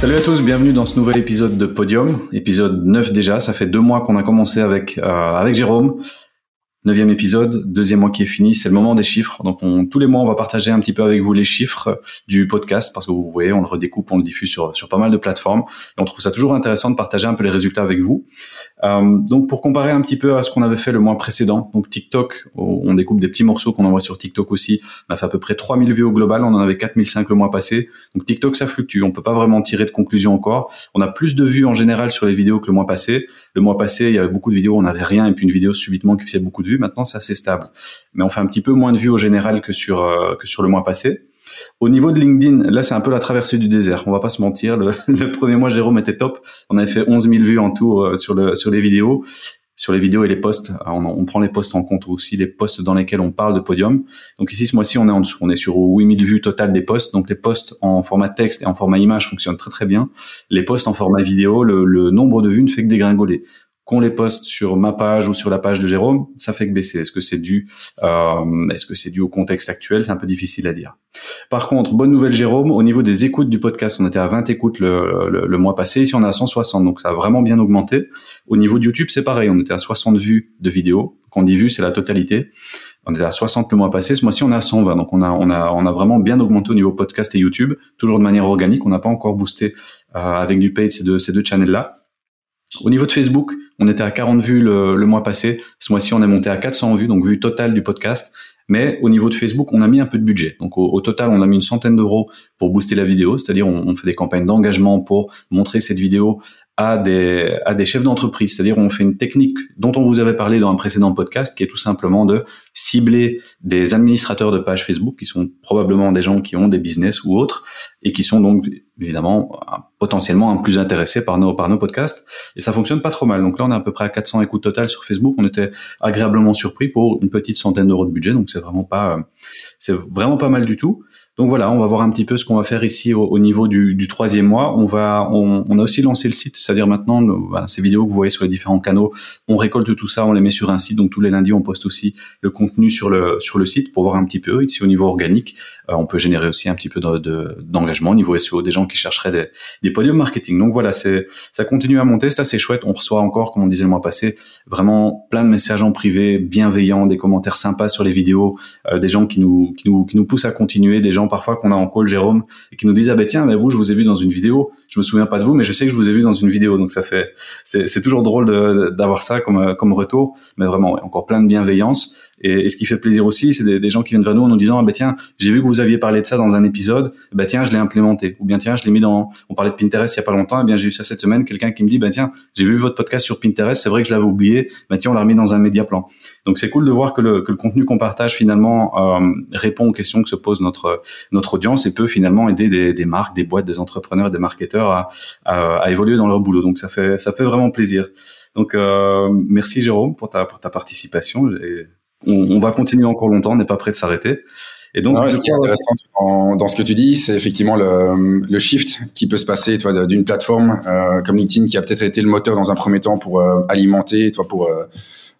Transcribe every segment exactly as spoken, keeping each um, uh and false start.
Salut à tous, bienvenue dans ce nouvel épisode de Podium, épisode neuf déjà, ça fait deux mois qu'on a commencé avec euh, avec Jérôme, neuvième épisode, deuxième mois qui est fini, c'est le moment des chiffres, donc on, tous les mois on va partager un petit peu avec vous les chiffres du podcast, parce que vous voyez, on le redécoupe, on le diffuse sur sur pas mal de plateformes, et on trouve ça toujours intéressant de partager un peu les résultats avec vous. Euh, donc pour comparer un petit peu à ce qu'on avait fait le mois précédent, donc TikTok, on découpe des petits morceaux qu'on envoie sur TikTok aussi, on a fait à peu près trois mille vues au global, on en avait quatre mille cinq cents le mois passé, donc TikTok ça fluctue, on peut pas vraiment tirer de conclusion encore, on a plus de vues en général sur les vidéos que le mois passé, le mois passé il y avait beaucoup de vidéos, on n'avait rien, et puis une vidéo subitement qui faisait beaucoup de vues, maintenant c'est assez stable, mais on fait un petit peu moins de vues au général que sur, euh, que sur le mois passé. Au niveau de LinkedIn, là, c'est un peu la traversée du désert. On va pas se mentir. Le, le premier mois, Jérôme était top. On avait fait onze mille vues en tout euh, sur le, sur les vidéos, sur les vidéos et les posts. On, on prend les posts en compte aussi, les posts dans lesquels on parle de Podium. Donc ici, ce mois-ci, on est en dessous. On est sur huit mille vues totales des posts. Donc les posts en format texte et en format image fonctionnent très, très bien. Les posts en format vidéo, le, le nombre de vues ne fait que dégringoler. Qu'on les poste sur ma page ou sur la page de Jérôme, ça fait que baisser. Est-ce que c'est dû, euh, est-ce que c'est dû au contexte actuel? C'est un peu difficile à dire. Par contre, bonne nouvelle Jérôme, au niveau des écoutes du podcast, on était à vingt écoutes le, le, le mois passé. Ici, on est à cent soixante, donc ça a vraiment bien augmenté. Au niveau de YouTube, c'est pareil. On était à soixante vues de vidéos. Quand on dit vues, c'est la totalité. On était à soixante le mois passé. Ce mois-ci, on est à cent vingt. Donc, on a, on a, on a vraiment bien augmenté au niveau podcast et YouTube. Toujours de manière organique. On n'a pas encore boosté, euh, avec du paid ces deux, ces deux channels-là. Au niveau de Facebook, on était à quarante vues le, le mois passé. Ce mois-ci, on est monté à quatre cents vues, donc vue totale du podcast. Mais au niveau de Facebook, on a mis un peu de budget. Donc au, au total, on a mis une centaine d'euros pour booster la vidéo, c'est-à-dire on, on fait des campagnes d'engagement pour montrer cette vidéo à des, à des chefs d'entreprise. C'est-à-dire on fait une technique dont on vous avait parlé dans un précédent podcast, qui est tout simplement de cibler des administrateurs de pages Facebook, qui sont probablement des gens qui ont des business ou autres, et qui sont donc évidemment potentiellement un plus intéressé par nos par nos podcasts, et ça fonctionne pas trop mal. Donc là on est à peu près à quatre cents écoutes totales sur Facebook, on était agréablement surpris pour une petite centaine d'euros de budget, donc c'est vraiment pas c'est vraiment pas mal du tout. Donc voilà, on va voir un petit peu ce qu'on va faire ici au, au niveau du, du troisième mois. On va, on, on a aussi lancé le site, c'est-à-dire maintenant ben, ces vidéos que vous voyez sur les différents canaux, on récolte tout ça, on les met sur un site. Donc tous les lundis, on poste aussi le contenu sur le sur le site pour voir un petit peu. Ici au niveau organique, euh, on peut générer aussi un petit peu de, de, d'engagement au niveau S E O des gens qui chercheraient des, des podiums marketing. Donc voilà, c'est ça continue à monter, c'est assez chouette. On reçoit encore, comme on disait le mois passé, vraiment plein de messages en privé, bienveillants, des commentaires sympas sur les vidéos, euh, des gens qui nous qui nous qui nous poussent à continuer, des gens parfois qu'on a en call Jérôme et qui nous disent ah ben tiens mais vous je vous ai vu dans une vidéo, je me souviens pas de vous mais je sais que je vous ai vu dans une vidéo, donc ça fait c'est, c'est toujours drôle de, d'avoir ça comme comme retour, mais vraiment ouais, encore plein de bienveillance. Et, et ce qui fait plaisir aussi, c'est des, des gens qui viennent vers nous en nous disant ah ben tiens j'ai vu que vous aviez parlé de ça dans un épisode, ben tiens je l'ai implémenté, ou bien tiens je l'ai mis dans, on parlait de Pinterest il y a pas longtemps, et bien j'ai eu ça cette semaine, quelqu'un qui me dit ben tiens j'ai vu votre podcast sur Pinterest, c'est vrai que je l'avais oublié, ben tiens on l'a remis dans un média plan. Donc c'est cool de voir que le que le contenu qu'on partage finalement euh, répond aux questions que se pose notre notre audience et peut finalement aider des, des marques, des boîtes, des entrepreneurs, des marketeurs à, à à évoluer dans leur boulot. Donc ça fait ça fait vraiment plaisir. Donc euh, merci Jérôme pour ta pour ta participation. Et On, on va continuer encore longtemps, on n'est pas prêt de s'arrêter. Et donc, non, ce qui est intéressant dans, dans ce que tu dis, c'est effectivement le, le shift qui peut se passer, toi, d'une plateforme euh, comme LinkedIn qui a peut-être été le moteur dans un premier temps pour euh, alimenter, toi, pour euh,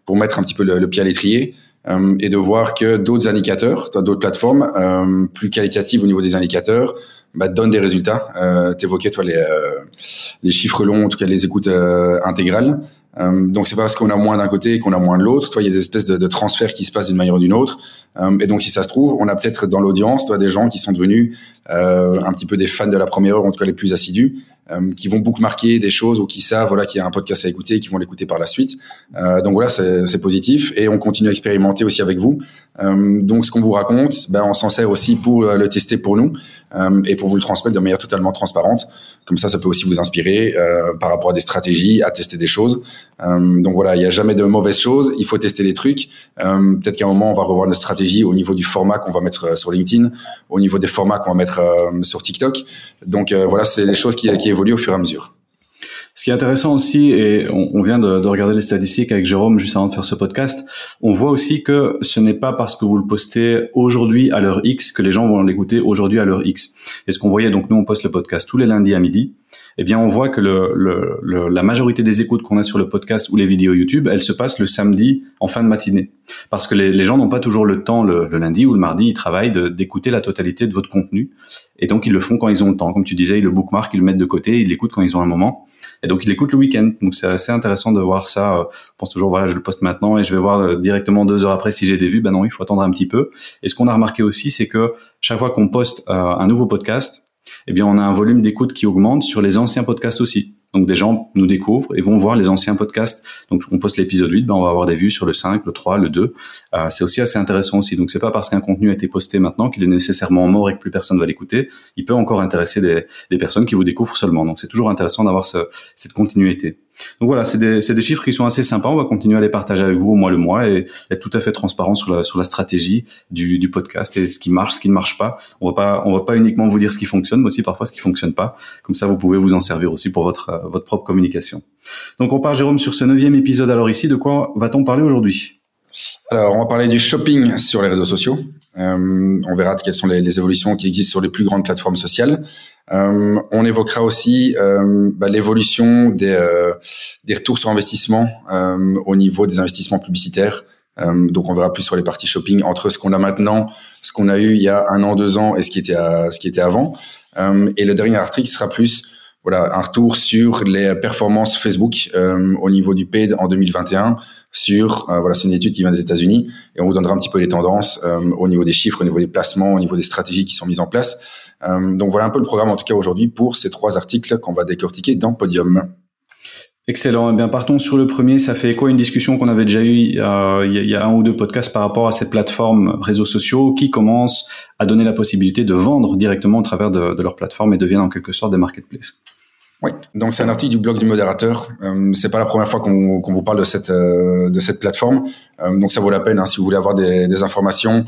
pour mettre un petit peu le, le pied à l'étrier, euh, et de voir que d'autres indicateurs, toi, d'autres plateformes euh, plus qualitatives au niveau des indicateurs, bah, donnent des résultats. Euh, t'évoquais toi les euh, les chiffres longs, en tout cas les écoutes euh, intégrales. Euh, donc c'est pas parce qu'on a moins d'un côté qu'on a moins de l'autre. Toi, il y a des espèces de, de transferts qui se passent d'une manière ou d'une autre. Euh, et donc si ça se trouve, on a peut-être dans l'audience, toi, des gens qui sont devenus euh, un petit peu des fans de la première heure, en tout cas les plus assidus, euh, qui vont bookmarker des choses ou qui savent voilà qu'il y a un podcast à écouter, et qui vont l'écouter par la suite. Euh, donc voilà, c'est, c'est positif et on continue à expérimenter aussi avec vous. Euh, donc ce qu'on vous raconte, ben on s'en sert aussi pour le tester pour nous euh, et pour vous le transmettre de manière totalement transparente. Comme ça, ça peut aussi vous inspirer euh, par rapport à des stratégies, à tester des choses. Euh, donc voilà, il n'y a jamais de mauvaises choses. Il faut tester les trucs. Euh, peut-être qu'à un moment, on va revoir notre stratégie au niveau du format qu'on va mettre sur LinkedIn, au niveau des formats qu'on va mettre euh, sur TikTok. Donc euh, voilà, c'est des choses qui, qui évoluent au fur et à mesure. Ce qui est intéressant aussi, et on, on vient de, de regarder les statistiques avec Jérôme juste avant de faire ce podcast, on voit aussi que ce n'est pas parce que vous le postez aujourd'hui à l'heure X que les gens vont l'écouter aujourd'hui à l'heure X. Et ce qu'on voyait, donc nous on poste le podcast tous les lundis à midi. eh bien, on voit que le, le, le, la majorité des écoutes qu'on a sur le podcast ou les vidéos YouTube, elles se passent le samedi en fin de matinée. Parce que les, les gens n'ont pas toujours le temps le, le lundi ou le mardi, ils travaillent de, d'écouter la totalité de votre contenu. Et donc, ils le font quand ils ont le temps. Comme tu disais, ils le bookmarkent, ils le mettent de côté, ils l'écoutent quand ils ont un moment. Et donc, ils l'écoutent le week-end. Donc, c'est assez intéressant de voir ça. On pense toujours, voilà, je le poste maintenant et je vais voir directement deux heures après si j'ai des vues. Ben non, il faut attendre un petit peu. Et ce qu'on a remarqué aussi, c'est que chaque fois qu'on poste euh, un nouveau podcast, eh bien, on a un volume d'écoute qui augmente sur les anciens podcasts aussi. Donc, des gens nous découvrent et vont voir les anciens podcasts. Donc, on poste l'épisode huit, ben, on va avoir des vues sur le cinq, le trois, le deux. Euh, c'est aussi assez intéressant aussi. Donc, c'est pas parce qu'un contenu a été posté maintenant qu'il est nécessairement mort et que plus personne va l'écouter. Il peut encore intéresser des, des personnes qui vous découvrent seulement. Donc, c'est toujours intéressant d'avoir ce, cette continuité. Donc, voilà, c'est des, c'est des chiffres qui sont assez sympas. On va continuer à les partager avec vous au mois le mois et être tout à fait transparent sur la, sur la stratégie du, du podcast et ce qui marche, ce qui ne marche pas. On va pas, on va pas uniquement vous dire ce qui fonctionne, mais aussi parfois ce qui fonctionne pas. Comme ça, vous pouvez vous en servir aussi pour votre, votre propre communication. Donc on part, Jérôme, sur ce neuvième épisode. Alors ici, de quoi va-t-on parler aujourd'hui? Alors on va parler du shopping sur les réseaux sociaux. Euh, on verra quelles sont les, les évolutions qui existent sur les plus grandes plateformes sociales. Euh, on évoquera aussi euh, bah, l'évolution des, euh, des retours sur investissement euh, au niveau des investissements publicitaires. Euh, donc on verra plus sur les parties shopping entre ce qu'on a maintenant, ce qu'on a eu il y a un an, deux ans et ce qui était, à, ce qui était avant. Euh, et le dernier article sera plus... Voilà, un retour sur les performances Facebook euh, au niveau du paid en deux mille vingt et un. Sur euh, voilà, c'est une étude qui vient des États-Unis et on vous donnera un petit peu les tendances euh, au niveau des chiffres, au niveau des placements, au niveau des stratégies qui sont mises en place. Euh, donc voilà un peu le programme en tout cas aujourd'hui pour ces trois articles qu'on va décortiquer dans Podium. Excellent. Eh bien, partons sur le premier. Ça fait écho à une discussion qu'on avait déjà eue euh, il y a un ou deux podcasts par rapport à ces plateformes réseaux sociaux qui commencent à donner la possibilité de vendre directement au travers de, de leurs plateformes et deviennent en quelque sorte des marketplaces. Oui, donc c'est un article du blog du modérateur. Euh, c'est pas la première fois qu'on, qu'on vous parle de cette euh, de cette plateforme. Euh, donc ça vaut la peine hein, si vous voulez avoir des, des informations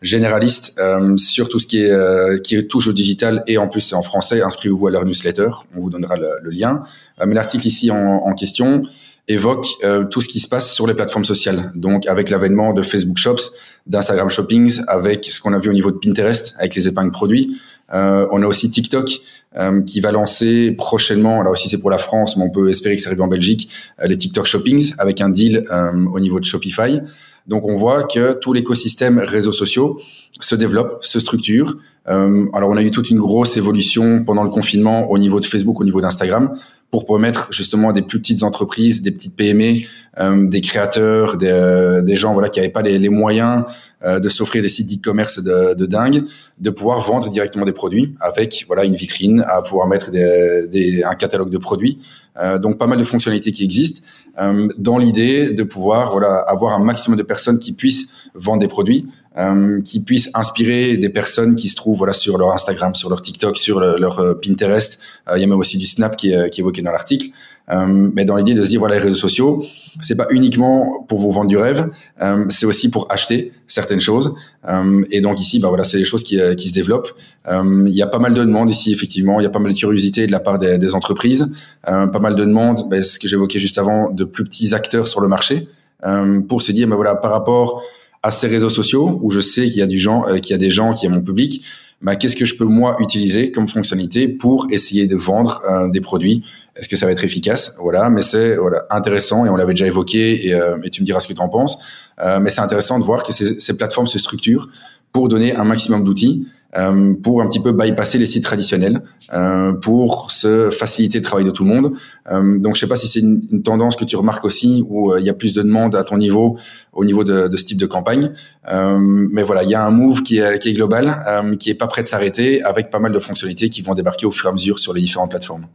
généralistes euh, sur tout ce qui est euh, qui touche au digital et en plus c'est en français. Inscrivez-vous à leur newsletter, on vous donnera le, le lien. Euh, mais l'article ici en, en question évoque euh, tout ce qui se passe sur les plateformes sociales. Donc avec l'avènement de Facebook Shops, d'Instagram Shoppings, avec ce qu'on a vu au niveau de Pinterest avec les épingles produits. Euh, on a aussi TikTok euh, qui va lancer prochainement, là aussi c'est pour la France, mais on peut espérer que ça arrive en Belgique, euh, les TikTok Shoppings avec un deal euh, au niveau de Shopify. Donc on voit que tout l'écosystème réseaux sociaux se développe, se structure. Euh, alors on a eu toute une grosse évolution pendant le confinement au niveau de Facebook, au niveau d'Instagram, pour permettre justement à des plus petites entreprises, des petites P M E, euh, des créateurs, des, euh, des gens voilà qui n'avaient pas les, les moyens euh, de s'offrir des sites d'e-commerce de, de dingue, de pouvoir vendre directement des produits avec voilà une vitrine à pouvoir mettre des, des, un catalogue de produits. Euh, donc pas mal de fonctionnalités qui existent euh, dans l'idée de pouvoir voilà avoir un maximum de personnes qui puissent vendre des produits, euh, qui puissent inspirer des personnes qui se trouvent voilà sur leur Instagram, sur leur TikTok, sur le, leur euh, Pinterest. Euh, il y a même aussi du Snap qui est, qui est évoqué dans l'article. Euh, mais dans l'idée de se dire voilà les réseaux sociaux, c'est pas uniquement pour vous vendre du rêve, euh, c'est aussi pour acheter certaines choses. Euh, et donc ici, bah voilà, c'est des choses qui, qui se développent. Euh, il y a pas mal de demandes ici effectivement, il y a pas mal de curiosité de la part des, des entreprises, euh, pas mal de demandes. Bah, ce que j'évoquais juste avant, de plus petits acteurs sur le marché euh, pour se dire bah voilà par rapport à ces réseaux sociaux où je sais qu'il y a du gens, euh, qu'il y a des gens qui aiment mon public. Bah, qu'est-ce que je peux moi utiliser comme fonctionnalité pour essayer de vendre euh, des produits? Est-ce que ça va être efficace? Voilà, mais c'est voilà intéressant et on l'avait déjà évoqué et, euh, et tu me diras ce que tu en penses. Euh, mais c'est intéressant de voir que ces, ces plateformes se structurent pour donner un maximum d'outils, euh, pour un petit peu bypasser les sites traditionnels, euh, pour se faciliter le travail de tout le monde. Euh, donc je sais pas si c'est une, une tendance que tu remarques aussi où il euh, y a plus de demandes à ton niveau au niveau de, de ce type de campagne, euh, mais voilà il y a un move qui est, qui est global, euh, qui est pas prêt de s'arrêter avec pas mal de fonctionnalités qui vont débarquer au fur et à mesure sur les différentes plateformes.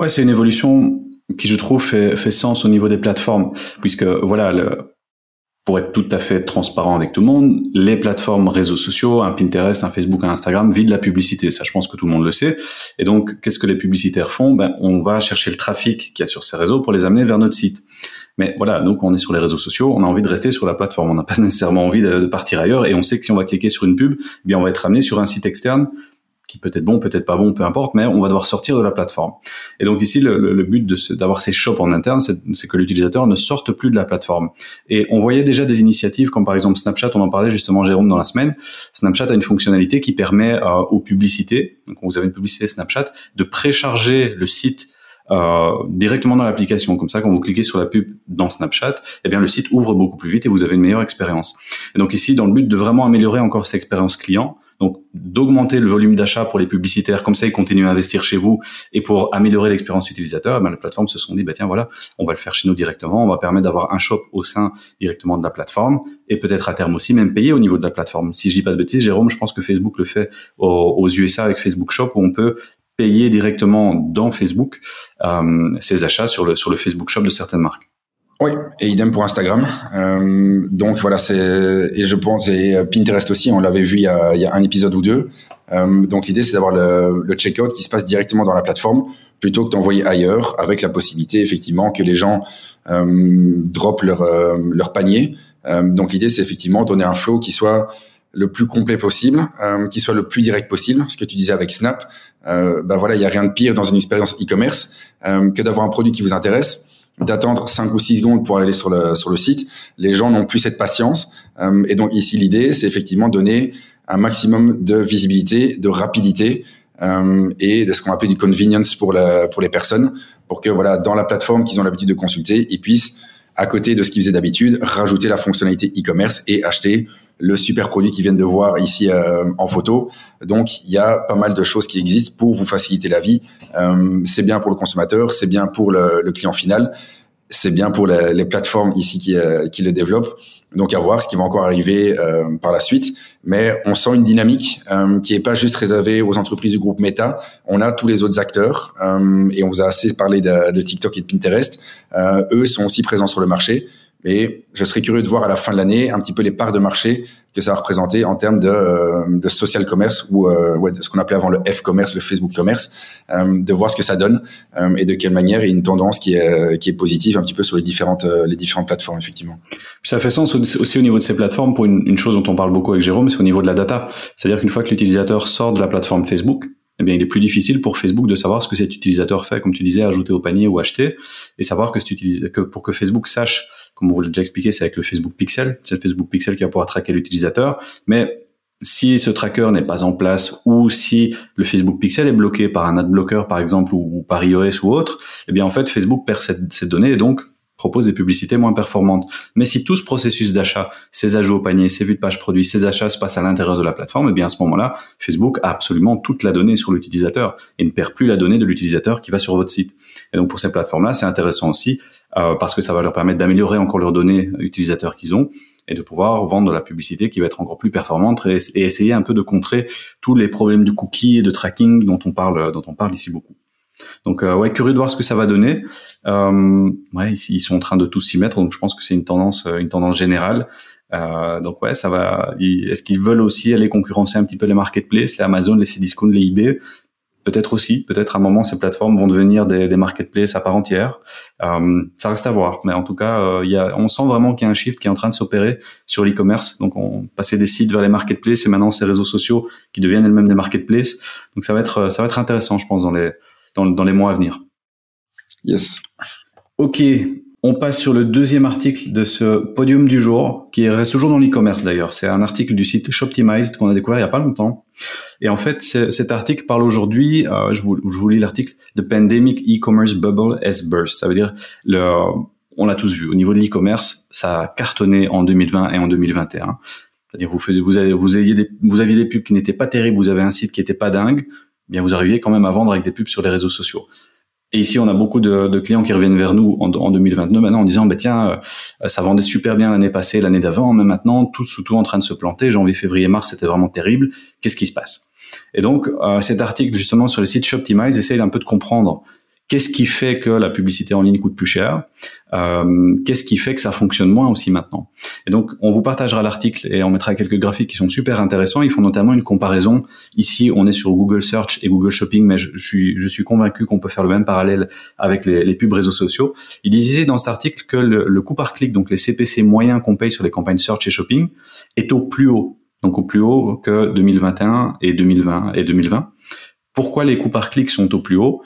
Ouais, c'est une évolution qui je trouve fait, fait sens au niveau des plateformes puisque voilà le pour être tout à fait transparent avec tout le monde, les plateformes réseaux sociaux, un Pinterest, un Facebook, un Instagram, vident la publicité. Ça, je pense que tout le monde le sait. Et donc, qu'est-ce que les publicitaires font? Ben, on va chercher le trafic qu'il y a sur ces réseaux pour les amener vers notre site. Mais voilà, donc on est sur les réseaux sociaux, on a envie de rester sur la plateforme, on n'a pas nécessairement envie de partir ailleurs et on sait que si on va cliquer sur une pub, eh bien on va être amené sur un site externe qui peut être bon, peut-être pas bon, peu importe, mais on va devoir sortir de la plateforme. Et donc ici, le, le, le but de ce, d'avoir ces shops en interne, c'est, c'est que l'utilisateur ne sorte plus de la plateforme. Et on voyait déjà des initiatives comme par exemple Snapchat, on en parlait justement Jérôme dans la semaine. Snapchat a une fonctionnalité qui permet euh, aux publicités, donc vous avez une publicité Snapchat, de précharger le site euh, directement dans l'application. Comme ça, quand vous cliquez sur la pub dans Snapchat, eh bien le site ouvre beaucoup plus vite et vous avez une meilleure expérience. Et donc ici, dans le but de vraiment améliorer encore cette expérience client, donc d'augmenter le volume d'achat pour les publicitaires, comme ça ils continuent à investir chez vous, et pour améliorer l'expérience utilisateur, ben, les plateformes se sont dit, bah, tiens voilà, on va le faire chez nous directement, on va permettre d'avoir un shop au sein directement de la plateforme, et peut-être à terme aussi même payer au niveau de la plateforme. Si je dis pas de bêtises, Jérôme, je pense que Facebook le fait aux, aux U S A avec Facebook Shop, où on peut payer directement dans Facebook euh, ses achats sur le, sur le Facebook Shop de certaines marques. Oui, et idem pour Instagram. Euh, donc voilà, c'est et je pense et Pinterest aussi, on l'avait vu il y a, il y a un épisode ou deux. Euh, donc l'idée, c'est d'avoir le, le checkout qui se passe directement dans la plateforme plutôt que d'envoyer ailleurs, avec la possibilité effectivement que les gens euh, dropent leur euh, leur panier. Euh, donc l'idée, c'est effectivement donner un flow qui soit le plus complet possible, euh, qui soit le plus direct possible. Ce que tu disais avec Snap, euh, ben voilà, il y a rien de pire dans une expérience e-commerce euh, que d'avoir un produit qui vous intéresse, d'attendre cinq ou six secondes pour aller sur le sur le site. Les gens n'ont plus cette patience euh, et donc ici l'idée, c'est effectivement donner un maximum de visibilité, de rapidité euh, et de ce qu'on appelle du convenience pour la pour les personnes, pour que voilà, dans la plateforme qu'ils ont l'habitude de consulter, ils puissent, à côté de ce qu'ils faisaient d'habitude, rajouter la fonctionnalité e-commerce et acheter le super produit qu'ils viennent de voir ici euh, en photo. Donc, il y a pas mal de choses qui existent pour vous faciliter la vie. Euh, c'est bien pour le consommateur, c'est bien pour le, le client final, c'est bien pour les, les plateformes ici qui, euh, qui le développent. Donc, à voir ce qui va encore arriver euh, par la suite. Mais on sent une dynamique euh, qui n'est pas juste réservée aux entreprises du groupe Meta. On a tous les autres acteurs euh, et on vous a assez parlé de, de TikTok et de Pinterest. Euh, eux sont aussi présents sur le marché. Et je serais curieux de voir à la fin de l'année un petit peu les parts de marché que ça va représenter en termes de, euh, de social commerce ou euh, ouais, de ce qu'on appelait avant le F-commerce, le Facebook commerce, euh, de voir ce que ça donne euh, et de quelle manière il y a une tendance qui est, qui est positive un petit peu sur les différentes, les différentes plateformes, effectivement. Ça fait sens aussi au niveau de ces plateformes pour une, une chose dont on parle beaucoup avec Jérôme, c'est au niveau de la data. C'est-à-dire qu'une fois que l'utilisateur sort de la plateforme Facebook, eh bien, il est plus difficile pour Facebook de savoir ce que cet utilisateur fait, comme tu disais, ajouter au panier ou acheter, et savoir que, cet utilis- que pour que Facebook sache, comme on vous l'a déjà expliqué, c'est avec le Facebook Pixel. C'est le Facebook Pixel qui va pouvoir traquer l'utilisateur. Mais si ce tracker n'est pas en place ou si le Facebook Pixel est bloqué par un adblocker, par exemple, ou, ou par iOS ou autre, eh bien, en fait, Facebook perd cette, cette donnée et donc propose des publicités moins performantes. Mais si tout ce processus d'achat, ces ajouts au panier, ces vues de page produit, ces achats se passent à l'intérieur de la plateforme, eh bien, à ce moment-là, Facebook a absolument toute la donnée sur l'utilisateur et ne perd plus la donnée de l'utilisateur qui va sur votre site. Et donc, pour ces plateformes-là, c'est intéressant aussi Euh, parce que ça va leur permettre d'améliorer encore leurs données utilisateurs qu'ils ont et de pouvoir vendre de la publicité qui va être encore plus performante et, et essayer un peu de contrer tous les problèmes du cookie et de tracking dont on parle, dont on parle ici beaucoup. Donc, euh, ouais, curieux de voir ce que ça va donner. Euh, ouais, ils, ils sont en train de tous s'y mettre, donc je pense que c'est une tendance, une tendance générale. Euh, donc ouais, ça va. Est-ce qu'ils veulent aussi aller concurrencer un petit peu les marketplaces, les Amazon, les Cdiscount, les eBay? Peut-être aussi, peut-être à un moment, ces plateformes vont devenir des, des marketplaces à part entière. Euh, ça reste à voir, mais en tout cas, euh, y a, on sent vraiment qu'il y a un shift qui est en train de s'opérer sur l'e-commerce. Donc, on passait des sites vers les marketplaces et maintenant ces réseaux sociaux qui deviennent elles-mêmes des marketplaces. Donc, ça va être, ça va être intéressant, je pense, dans les, dans, dans les mois à venir. Yes. Ok. On passe sur le deuxième article de ce podium du jour, qui reste toujours dans l'e-commerce d'ailleurs. C'est un article du site Shoptimized qu'on a découvert il n'y a pas longtemps. Et en fait, cet article parle aujourd'hui, euh, je, vous, je vous lis l'article, « The pandemic e-commerce bubble has burst ». Ça veut dire, le, on l'a tous vu, au niveau de l'e-commerce, ça a cartonné en deux mille vingt et en deux mille vingt et un. C'est-à-dire, vous, faisiez, vous, avez, vous, aviez des, vous aviez des pubs qui n'étaient pas terribles, vous avez un site qui n'était pas dingue, eh bien vous arriviez quand même à vendre avec des pubs sur les réseaux sociaux. Et ici, on a beaucoup de, de clients qui reviennent vers nous en, en deux mille vingt-deux maintenant en disant, bah, tiens, euh, ça vendait super bien l'année passée, l'année d'avant, mais maintenant, tout surtout en train de se planter. Janvier, février, mars, c'était vraiment terrible. Qu'est-ce qui se passe? Et donc, euh, cet article, justement, sur le site Shoptimize, essaye un peu de comprendre qu'est-ce qui fait que la publicité en ligne coûte plus cher, euh, qu'est-ce qui fait que ça fonctionne moins aussi maintenant. Et donc, on vous partagera l'article et on mettra quelques graphiques qui sont super intéressants. Ils font notamment une comparaison. Ici, on est sur Google Search et Google Shopping, mais je, je suis, je suis convaincu qu'on peut faire le même parallèle avec les, les pubs réseaux sociaux. Ils disent ici dans cet article que le, le coût par clic, donc les C P C moyens qu'on paye sur les campagnes Search et Shopping, est au plus haut donc au plus haut que deux mille vingt et un et deux mille vingt et deux mille vingt. Pourquoi les coûts par clic sont au plus haut?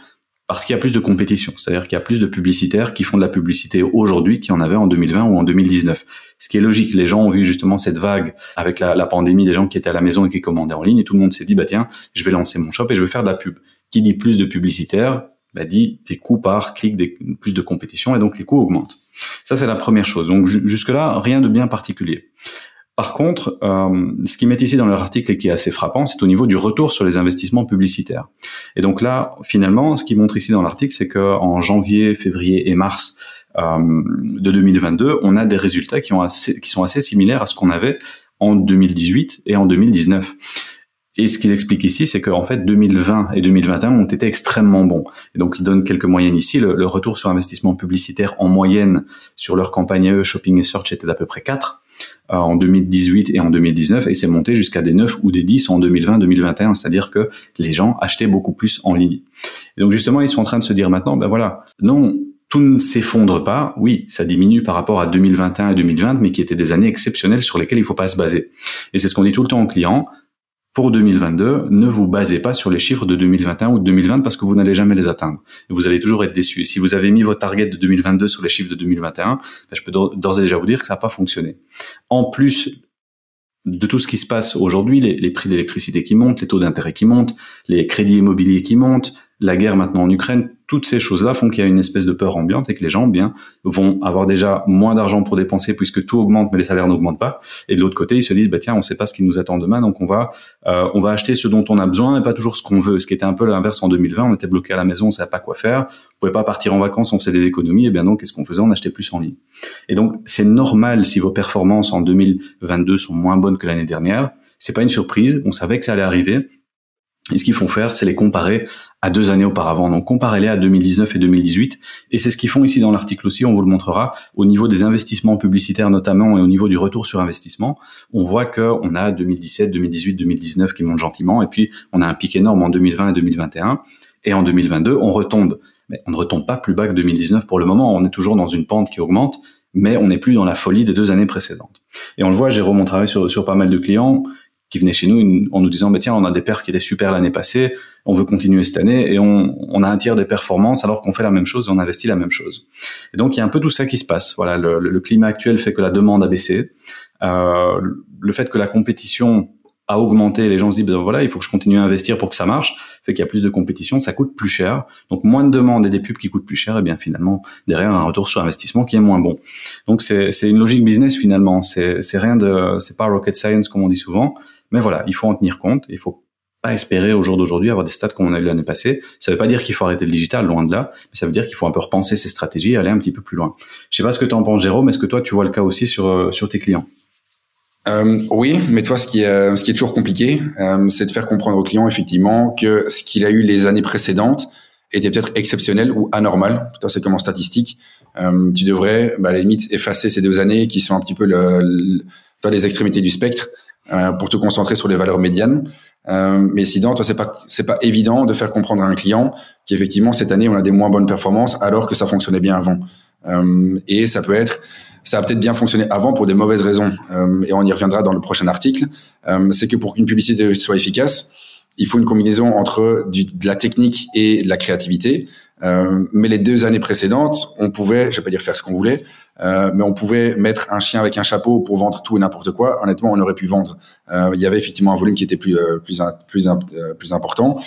Parce qu'il y a plus de compétition, c'est-à-dire qu'il y a plus de publicitaires qui font de la publicité aujourd'hui qu'il y en avait en deux mille vingt ou en deux mille dix-neuf. Ce qui est logique, les gens ont vu justement cette vague avec la, la pandémie des gens qui étaient à la maison et qui commandaient en ligne, et tout le monde s'est dit, bah tiens, je vais lancer mon shop et je vais faire de la pub. Qui dit plus de publicitaires, bah dit des coûts par clic, des, plus de compétition, et donc les coûts augmentent. Ça, c'est la première chose. Donc ju- jusque-là, rien de bien particulier. Par contre, euh, ce qu'ils mettent ici dans leur article et qui est assez frappant, c'est au niveau du retour sur les investissements publicitaires. Et donc là, finalement, ce qu'ils montrent ici dans l'article, c'est qu'en janvier, février et mars euh, de deux mille vingt-deux, on a des résultats qui, ont assez, qui sont assez similaires à ce qu'on avait en deux mille dix-huit et en deux mille dix-neuf. Et ce qu'ils expliquent ici, c'est qu'en fait, deux mille vingt et deux mille vingt et un ont été extrêmement bons. Et donc, ils donnent quelques moyennes ici. Le, le retour sur investissement publicitaire en moyenne sur leur campagne E, Shopping et Search était d'à peu près quatre euh, en deux mille dix-huit et en deux mille dix-neuf. Et c'est monté jusqu'à des neuf ou des dix en deux mille vingt, deux mille vingt et un. C'est-à-dire que les gens achetaient beaucoup plus en ligne. Et donc, justement, ils sont en train de se dire maintenant, ben voilà, non, tout ne s'effondre pas. Oui, ça diminue par rapport à deux mille vingt et un et deux mille vingt, mais qui étaient des années exceptionnelles sur lesquelles il ne faut pas se baser. Et c'est ce qu'on dit tout le temps aux clients. Pour deux mille vingt-deux, ne vous basez pas sur les chiffres de deux mille vingt et un ou de deux mille vingt parce que vous n'allez jamais les atteindre. Vous allez toujours être déçu. Et si vous avez mis votre target de deux mille vingt-deux sur les chiffres de deux mille vingt et un, ben je peux d'ores et déjà vous dire que ça n'a pas fonctionné. En plus de tout ce qui se passe aujourd'hui, les, les prix d'électricité qui montent, les taux d'intérêt qui montent, les crédits immobiliers qui montent, la guerre maintenant en Ukraine, toutes ces choses-là font qu'il y a une espèce de peur ambiante et que les gens bien vont avoir déjà moins d'argent pour dépenser puisque tout augmente mais les salaires n'augmentent pas. Et de l'autre côté, ils se disent bah tiens, on ne sait pas ce qui nous attend demain, donc on va euh, on va acheter ce dont on a besoin et pas toujours ce qu'on veut. Ce qui était un peu l'inverse en deux mille vingt, on était bloqué à la maison, on ne savait pas quoi faire, on pouvait pas partir en vacances, on faisait des économies et bien donc qu'est-ce qu'on faisait? On achetait plus en ligne. Et donc c'est normal si vos performances en deux mille vingt-deux sont moins bonnes que l'année dernière. C'est pas une surprise, on savait que ça allait arriver. Et ce qu'ils font faire, c'est les comparer à deux années auparavant. Donc, comparez-les à deux mille dix-neuf et deux mille dix-huit. Et c'est ce qu'ils font ici dans l'article aussi. On vous le montrera au niveau des investissements publicitaires notamment et au niveau du retour sur investissement. On voit qu'on a deux mille dix-sept, deux mille dix-huit, deux mille dix-neuf qui montent gentiment. Et puis, on a un pic énorme en deux mille vingt et deux mille vingt et un. Et en deux mille vingt-deux, on retombe. Mais on ne retombe pas plus bas que deux mille dix-neuf pour le moment. On est toujours dans une pente qui augmente, mais on n'est plus dans la folie des deux années précédentes. Et on le voit, Jérôme, on travaille sur, sur pas mal de clients qui venaient chez nous une, en nous disant bah tiens, on a des perfs qui étaient super l'année passée, on veut continuer cette année et on, on a un tiers des performances alors qu'on fait la même chose et on investit la même chose. Et donc il y a un peu tout ça qui se passe. Voilà, le, le, le climat actuel fait que la demande a baissé, euh, le fait que la compétition a augmenté, les gens se disent bah voilà, il faut que je continue à investir pour que ça marche, fait qu'il y a plus de compétition, ça coûte plus cher, donc moins de demandes et des pubs qui coûtent plus cher, et bien finalement derrière un retour sur investissement qui est moins bon. Donc c'est, c'est une logique business finalement, c'est, c'est rien de, c'est pas rocket science comme on dit souvent. Mais voilà, il faut en tenir compte. Il faut pas espérer au jour d'aujourd'hui avoir des stats comme on a eu l'année passée. Ça veut pas dire qu'il faut arrêter le digital, loin de là. Mais ça veut dire qu'il faut un peu repenser ses stratégies et aller un petit peu plus loin. Je sais pas ce que tu en penses, Jérôme. Est-ce que toi, tu vois le cas aussi sur, sur tes clients? Euh, oui, mais toi, ce qui est, ce qui est toujours compliqué, euh, c'est de faire comprendre au client, effectivement, que ce qu'il a eu les années précédentes était peut-être exceptionnel ou anormal. Toi, c'est comme en statistique. Euh, tu devrais, bah, à la limite, effacer ces deux années qui sont un petit peu le, le, toi, les extrémités du spectre. Euh, pour te concentrer sur les valeurs médianes, euh, mais sinon, toi, c'est pas c'est pas évident de faire comprendre à un client qu'effectivement cette année on a des moins bonnes performances alors que ça fonctionnait bien avant. Euh, et ça peut être, ça a peut-être bien fonctionné avant pour des mauvaises raisons. Euh, et on y reviendra dans le prochain article. Euh, c'est que pour qu'une publicité soit efficace, il faut une combinaison entre du, de la technique et de la créativité. Euh, mais les deux années précédentes, on pouvait, je vais pas dire faire ce qu'on voulait, euh, mais on pouvait mettre un chien avec un chapeau pour vendre tout et n'importe quoi. Honnêtement, on aurait pu vendre. Euh, il y avait effectivement un volume qui était plus plus plus plus important.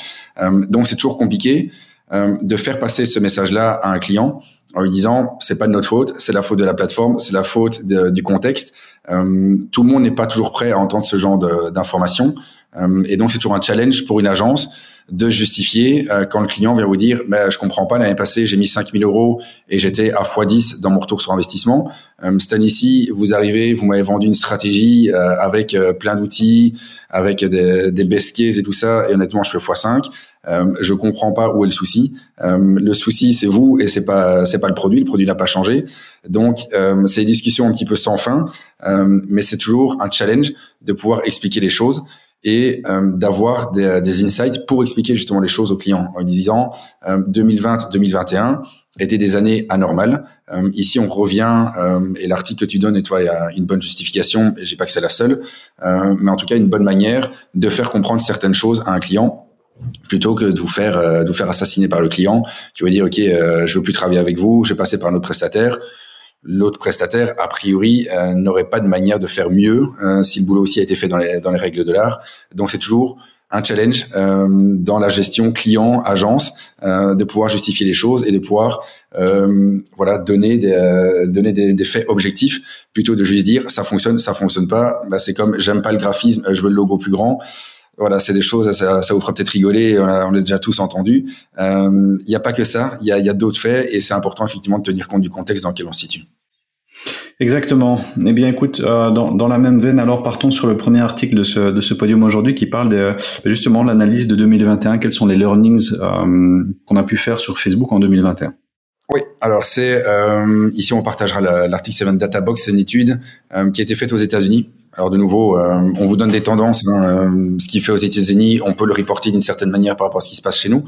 Euh, donc c'est toujours compliqué euh, de faire passer ce message-là à un client en lui disant c'est pas de notre faute, c'est la faute de la plateforme, c'est la faute de, du contexte. Euh, tout le monde n'est pas toujours prêt à entendre ce genre de, d'informations. Euh, et donc c'est toujours un challenge pour une agence de justifier euh, quand le client vient vous dire bah, « je comprends pas, l'année passée, j'ai mis cinq mille euros et j'étais à fois dix dans mon retour sur investissement. Euh, cette année-ci, vous arrivez, vous m'avez vendu une stratégie euh, avec euh, plein d'outils, avec des, des best case et tout ça, et honnêtement, je fais fois cinq. Euh, je comprends pas où est le souci. Euh, le souci, c'est vous et c'est pas c'est pas le produit. Le produit n'a pas changé. Donc, euh, c'est des discussions un petit peu sans fin, euh, mais c'est toujours un challenge de pouvoir expliquer les choses et euh, d'avoir des, des insights pour expliquer justement les choses aux clients en disant euh, deux mille vingt, deux mille vingt et un, étaient des années anormales. Euh, ici, on revient, euh, et l'article que tu donnes, et toi, il y a une bonne justification, et je dis pas que c'est la seule, euh, mais en tout cas, une bonne manière de faire comprendre certaines choses à un client, plutôt que de vous faire euh, de vous faire assassiner par le client, qui va dire, OK, euh, je veux plus travailler avec vous, je vais passer par notre prestataire. L'autre prestataire, a priori, euh, n'aurait pas de manière de faire mieux euh, si le boulot aussi a été fait dans les, dans les règles de l'art. Donc, c'est toujours un challenge euh, dans la gestion client-agence euh, de pouvoir justifier les choses et de pouvoir euh, voilà, donner, des, euh, donner des, des faits objectifs plutôt de juste dire « ça fonctionne, ça fonctionne pas bah, ». C'est comme « j'aime pas le graphisme, je veux le logo plus grand ». Voilà, c'est des choses, ça, ça vous fera peut-être rigoler, on l'a déjà tous entendu. Il euh, n'y a pas que ça, il y a, y a d'autres faits et c'est important effectivement de tenir compte du contexte dans lequel on se situe. Exactement. Eh bien, écoute, euh, dans, dans la même veine, alors partons sur le premier article de ce, de ce podium aujourd'hui qui parle de, justement de l'analyse de deux mille vingt et un. Quels sont les learnings euh, qu'on a pu faire sur Facebook en deux mille vingt et un ? Oui, alors c'est euh, ici on partagera la, l'article sept Data Box, c'est une étude euh, qui a été faite aux États-Unis. Alors de nouveau, euh, on vous donne des tendances. Hein, euh, ce qui fait aux États-Unis, on peut le reporter d'une certaine manière par rapport à ce qui se passe chez nous.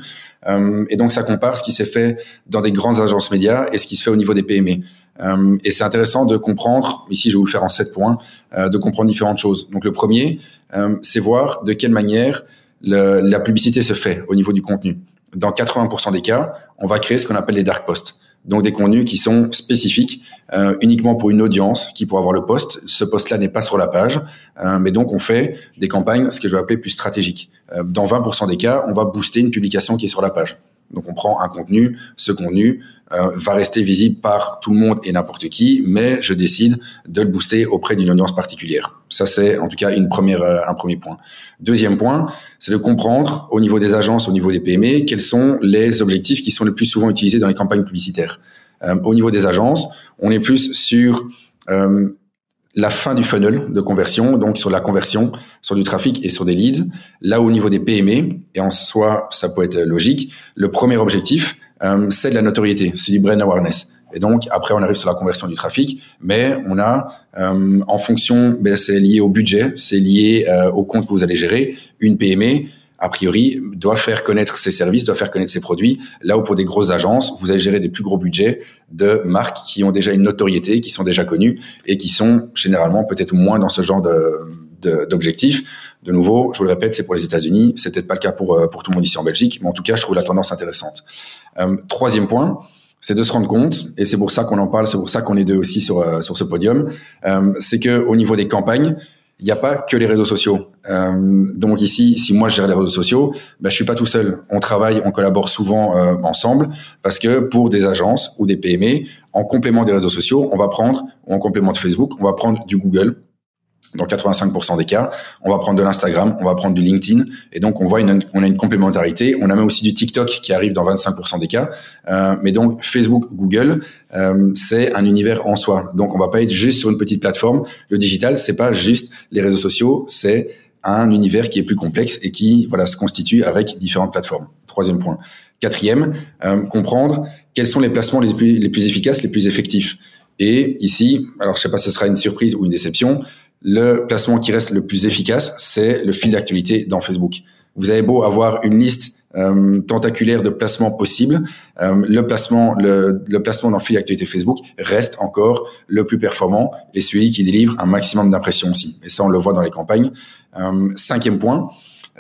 Euh, et donc ça compare ce qui s'est fait dans des grandes agences médias et ce qui se fait au niveau des P M E. Euh, et c'est intéressant de comprendre. Ici, je vais vous le faire en sept points, euh, de comprendre différentes choses. Donc le premier, euh, c'est voir de quelle manière le, la publicité se fait au niveau du contenu. Dans quatre-vingts pour cent des cas, on va créer ce qu'on appelle des dark posts. Donc des contenus qui sont spécifiques, euh, uniquement pour une audience qui pourra avoir le post. Ce post-là n'est pas sur la page, euh, mais donc on fait des campagnes, ce que je vais appeler plus stratégiques. Euh, dans vingt pour cent des cas, on va booster une publication qui est sur la page. Donc on prend un contenu, ce contenu euh, va rester visible par tout le monde et n'importe qui, mais je décide de le booster auprès d'une audience particulière. Ça c'est en tout cas une première, euh, un premier point. Deuxième point, c'est de comprendre au niveau des agences, au niveau des P M E, quels sont les objectifs qui sont les plus souvent utilisés dans les campagnes publicitaires. Euh, au niveau des agences, on est plus sur euh, la fin du funnel de conversion, donc sur la conversion, sur du trafic et sur des leads. Là, au niveau des P M E, et en soi, ça peut être logique, le premier objectif, euh, c'est de la notoriété, c'est du brand awareness. Et donc, après, on arrive sur la conversion du trafic, mais on a, euh, en fonction, ben, c'est lié au budget, c'est lié euh, au compte que vous allez gérer. Une P M E, a priori, doit faire connaître ses services, doit faire connaître ses produits. Là où pour des grosses agences, vous allez gérer des plus gros budgets de marques qui ont déjà une notoriété, qui sont déjà connues et qui sont généralement peut-être moins dans ce genre de, de, d'objectifs. De nouveau, je vous le répète, c'est pour les États-Unis, c'est peut-être pas le cas pour, pour tout le monde ici en Belgique, mais en tout cas, je trouve la tendance intéressante. Euh, troisième point, c'est de se rendre compte, et c'est pour ça qu'on en parle, c'est pour ça qu'on est deux aussi sur, sur ce podium, euh, c'est que au niveau des campagnes, il n'y a pas que les réseaux sociaux. Euh, donc ici, si moi je gère les réseaux sociaux, ben, je suis pas tout seul. On travaille, on collabore souvent euh, ensemble parce que pour des agences ou des P M E, en complément des réseaux sociaux, on va prendre, ou en complément de Facebook, on va prendre du Google. Dans quatre-vingt-cinq pour cent des cas, on va prendre de l'Instagram, on va prendre du LinkedIn. Et donc, on voit une, on a une complémentarité. On a même aussi du TikTok qui arrive dans vingt-cinq pour cent des cas. Euh, mais donc, Facebook, Google, euh, c'est un univers en soi. Donc, on va pas être juste sur une petite plateforme. Le digital, c'est pas juste les réseaux sociaux, c'est un univers qui est plus complexe et qui, voilà, se constitue avec différentes plateformes. Troisième point. Quatrième, euh, comprendre quels sont les placements les plus, les plus efficaces, les plus effectifs. Et ici, alors, je sais pas si ce sera une surprise ou une déception, le placement qui reste le plus efficace, c'est le fil d'actualité dans Facebook. Vous avez beau avoir une liste euh, tentaculaire de placements possibles, euh, le placement, le, le placement dans le fil d'actualité Facebook reste encore le plus performant et celui qui délivre un maximum d'impressions aussi. Et ça, on le voit dans les campagnes. Euh, cinquième point,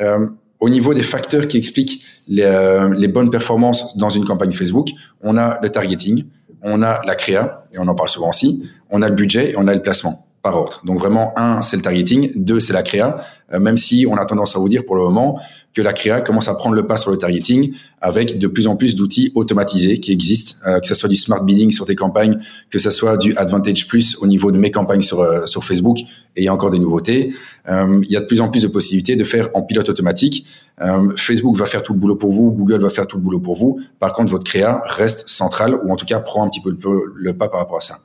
euh, au niveau des facteurs qui expliquent les, euh, les bonnes performances dans une campagne Facebook, on a le targeting, on a la créa, et on en parle souvent aussi, on a le budget et on a le placement. Par ordre. Donc vraiment, un, c'est le targeting, deux, c'est la créa, euh, même si on a tendance à vous dire pour le moment que la créa commence à prendre le pas sur le targeting avec de plus en plus d'outils automatisés qui existent, euh, que ce soit du smart bidding sur tes campagnes, que ce soit du Advantage Plus au niveau de mes campagnes sur euh, sur Facebook, et il y a encore des nouveautés. Euh, il y a de plus en plus de possibilités de faire en pilote automatique. Euh, Facebook va faire tout le boulot pour vous, Google va faire tout le boulot pour vous. Par contre, votre créa reste centrale ou en tout cas prend un petit peu le, le pas par rapport à ça.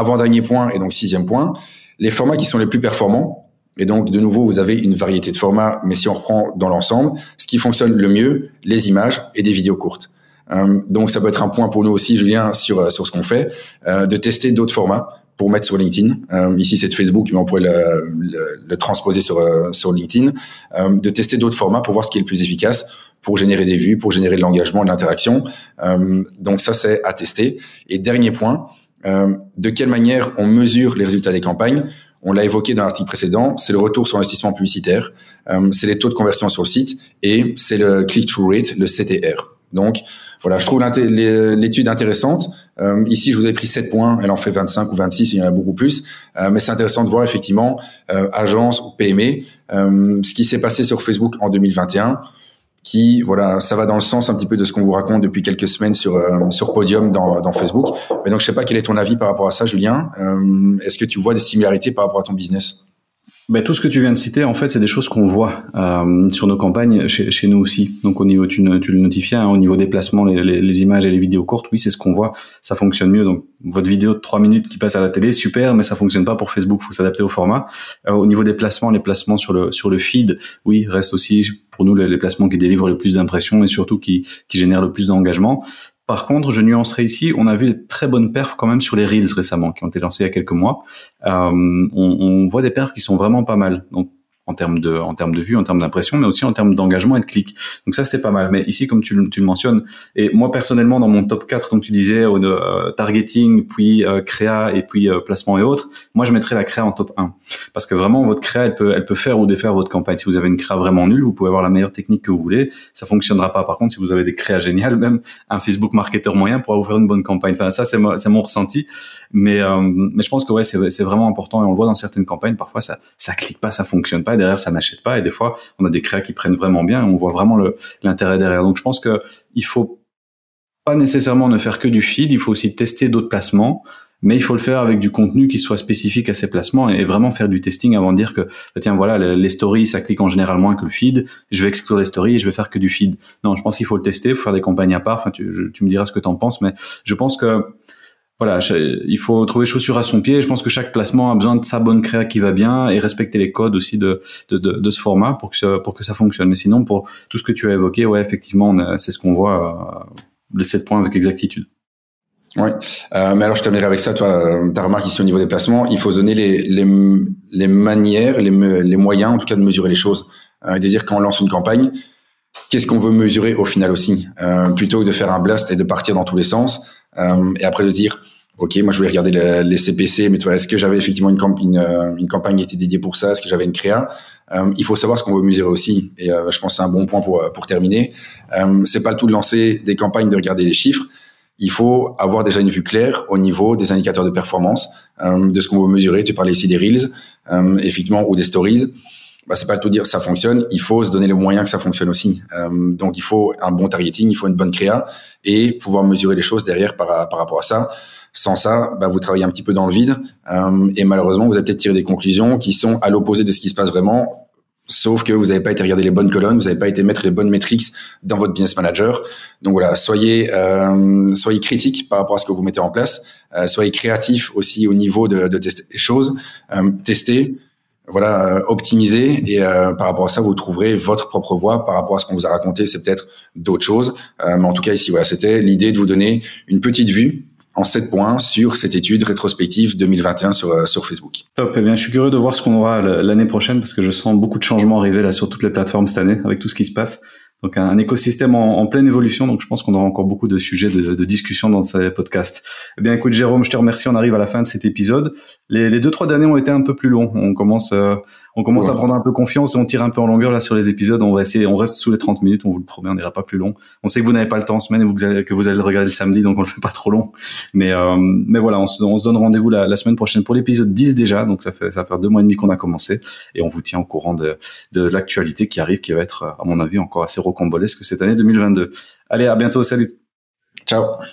Avant-dernier point, et donc sixième point, les formats qui sont les plus performants. Et donc, de nouveau, vous avez une variété de formats, mais si on reprend dans l'ensemble, ce qui fonctionne le mieux, les images et des vidéos courtes. Euh, donc, ça peut être un point pour nous aussi, Julien, sur sur ce qu'on fait, euh, de tester d'autres formats pour mettre sur LinkedIn. Euh, ici, c'est de Facebook, mais on pourrait le, le, le transposer sur, euh, sur LinkedIn. Euh, de tester d'autres formats pour voir ce qui est le plus efficace. pour générer des vues, pour générer de l'engagement, de l'interaction. Euh, donc ça, c'est à tester. Et dernier point, euh, de quelle manière on mesure les résultats des campagnes? On l'a évoqué dans l'article précédent, c'est le retour sur investissement publicitaire, euh, c'est les taux de conversion sur le site et c'est le click-through rate, le C T R. Donc voilà, je trouve l'étude intéressante. Euh, ici, je vous ai pris sept points, elle en fait vingt-cinq ou vingt-six, il y en a beaucoup plus. Euh, mais c'est intéressant de voir effectivement euh, agence ou P M E, euh, ce qui s'est passé sur Facebook en deux mille vingt et un, qui, voilà, ça va dans le sens un petit peu de ce qu'on vous raconte depuis quelques semaines sur euh, sur Podium dans, dans Facebook. Mais donc, je sais pas quel est ton avis par rapport à ça, Julien. Euh, est-ce que tu vois des similarités par rapport à ton business ? Ben, tout ce que tu viens de citer, en fait, c'est des choses qu'on voit euh, sur nos campagnes, chez, chez nous aussi. Donc, au niveau, tu, tu le notifies, hein, au niveau des placements, les, les, les images et les vidéos courtes, oui, c'est ce qu'on voit, ça fonctionne mieux. Donc, votre vidéo de trois minutes qui passe à la télé, super, mais ça fonctionne pas pour Facebook, faut s'adapter au format. Euh, au niveau des placements, les placements sur le sur le feed, oui, restent aussi pour nous les, les placements qui délivrent le plus d'impressions et surtout qui qui génèrent le plus d'engagement. Par contre, je nuancerai ici, on a vu des très bonnes perfs quand même sur les Reels récemment, qui ont été lancés il y a quelques mois. Euh, on, on voit des perfs qui sont vraiment pas mal, donc en termes de, en termes de vues, en termes d'impression, mais aussi en termes d'engagement et de clics. Donc ça, c'était pas mal. Mais ici, comme tu, tu le mentionnes, et moi personnellement, dans mon top quatre, donc tu disais oh, de, euh, targeting, puis euh, créa, et puis euh, placement et autres, moi je mettrais la créa en top un, parce que vraiment votre créa, elle peut, elle peut faire ou défaire votre campagne. Si vous avez une créa vraiment nulle, vous pouvez avoir la meilleure technique que vous voulez, ça fonctionnera pas. Par contre, si vous avez des créas géniales, même un Facebook marketeur moyen pourra vous faire une bonne campagne. Enfin, ça, c'est, mo- c'est mon ressenti, mais euh, mais je pense que ouais, c'est, c'est vraiment important et on le voit dans certaines campagnes. Parfois, ça, ça clique pas, ça fonctionne pas. Derrière, ça n'achète pas, et des fois on a des créas qui prennent vraiment bien et on voit vraiment le, l'intérêt derrière. Donc je pense que il faut pas nécessairement ne faire que du feed, il faut aussi tester d'autres placements, mais il faut le faire avec du contenu qui soit spécifique à ces placements et vraiment faire du testing avant de dire que tiens voilà, les stories ça clique en général moins que le feed, je vais exclure les stories et je vais faire que du feed. Non, je pense qu'il faut le tester, il faut faire des campagnes à part. Enfin, tu, je, tu me diras ce que t'en penses, mais je pense que voilà, il faut trouver chaussure à son pied. Je pense que chaque placement a besoin de sa bonne créa qui va bien et respecter les codes aussi de, de, de, de ce format pour que ça, pour que ça fonctionne. Mais sinon, pour tout ce que tu as évoqué, ouais, effectivement, on a, c'est ce qu'on voit, euh, les sept points avec exactitude. Ouais. Euh, mais alors, je terminerai avec ça, toi, ta remarque ici au niveau des placements. Il faut donner les, les, les manières, les, les moyens, en tout cas, de mesurer les choses. Euh, et de dire quand on lance une campagne, qu'est-ce qu'on veut mesurer au final aussi, euh, plutôt que de faire un blast et de partir dans tous les sens, euh, et après de dire ok, moi je voulais regarder le, les C P C, mais toi, est-ce que j'avais effectivement une, camp- une, euh, une campagne qui était dédiée pour ça? Est-ce que j'avais une créa? euh, Il faut savoir ce qu'on veut mesurer aussi. Et euh, je pense que c'est un bon point pour pour terminer. Euh, c'est pas le tout de lancer des campagnes, de regarder les chiffres. Il faut avoir déjà une vue claire au niveau des indicateurs de performance, euh, de ce qu'on veut mesurer. Tu parlais ici des reels, euh, effectivement, ou des stories. Bah, c'est pas le tout de dire ça fonctionne. Il faut se donner les moyens que ça fonctionne aussi. Euh, donc il faut un bon targeting, il faut une bonne créa et pouvoir mesurer les choses derrière par par rapport à ça. Sans ça, bah, vous travaillez un petit peu dans le vide, euh, et malheureusement, vous avez peut-être tiré des conclusions qui sont à l'opposé de ce qui se passe vraiment, sauf que vous n'avez pas été regarder les bonnes colonnes, vous n'avez pas été mettre les bonnes métriques dans votre business manager. Donc voilà, soyez euh, soyez critique par rapport à ce que vous mettez en place, euh, soyez créatif aussi au niveau de, de tester les choses, euh, tester, voilà, optimiser, et euh, par rapport à ça, vous trouverez votre propre voie. Par rapport à ce qu'on vous a raconté, c'est peut-être d'autres choses, euh, mais en tout cas ici, voilà, c'était l'idée de vous donner une petite vue en sept points sur cette étude rétrospective deux mille vingt et un sur, sur Facebook. Top, eh bien, je suis curieux de voir ce qu'on aura l'année prochaine, parce que je sens beaucoup de changements arriver là sur toutes les plateformes cette année, avec tout ce qui se passe. Donc, un, un écosystème en, en pleine évolution, donc je pense qu'on aura encore beaucoup de sujets de, de discussion dans ces podcasts. Eh bien, écoute, Jérôme, je te remercie, on arrive à la fin de cet épisode. Les, les deux, trois derniers ont été un peu plus longs, on commence... Euh, On commence ouais. à prendre un peu confiance et on tire un peu en longueur là sur les épisodes. On va essayer, on reste sous les trente minutes, on vous le promet, on n'ira pas plus long. On sait que vous n'avez pas le temps en semaine et que vous allez, que vous allez le regarder le samedi, donc on le fait pas trop long. Mais, euh, mais voilà, on se, on se donne rendez-vous la, la semaine prochaine pour l'épisode dix déjà. Donc ça fait, ça fait deux mois et demi qu'on a commencé et on vous tient au courant de, de l'actualité qui arrive, qui va être, à mon avis, encore assez rocambolesque cette année deux mille vingt-deux. Allez, à bientôt, salut. Ciao.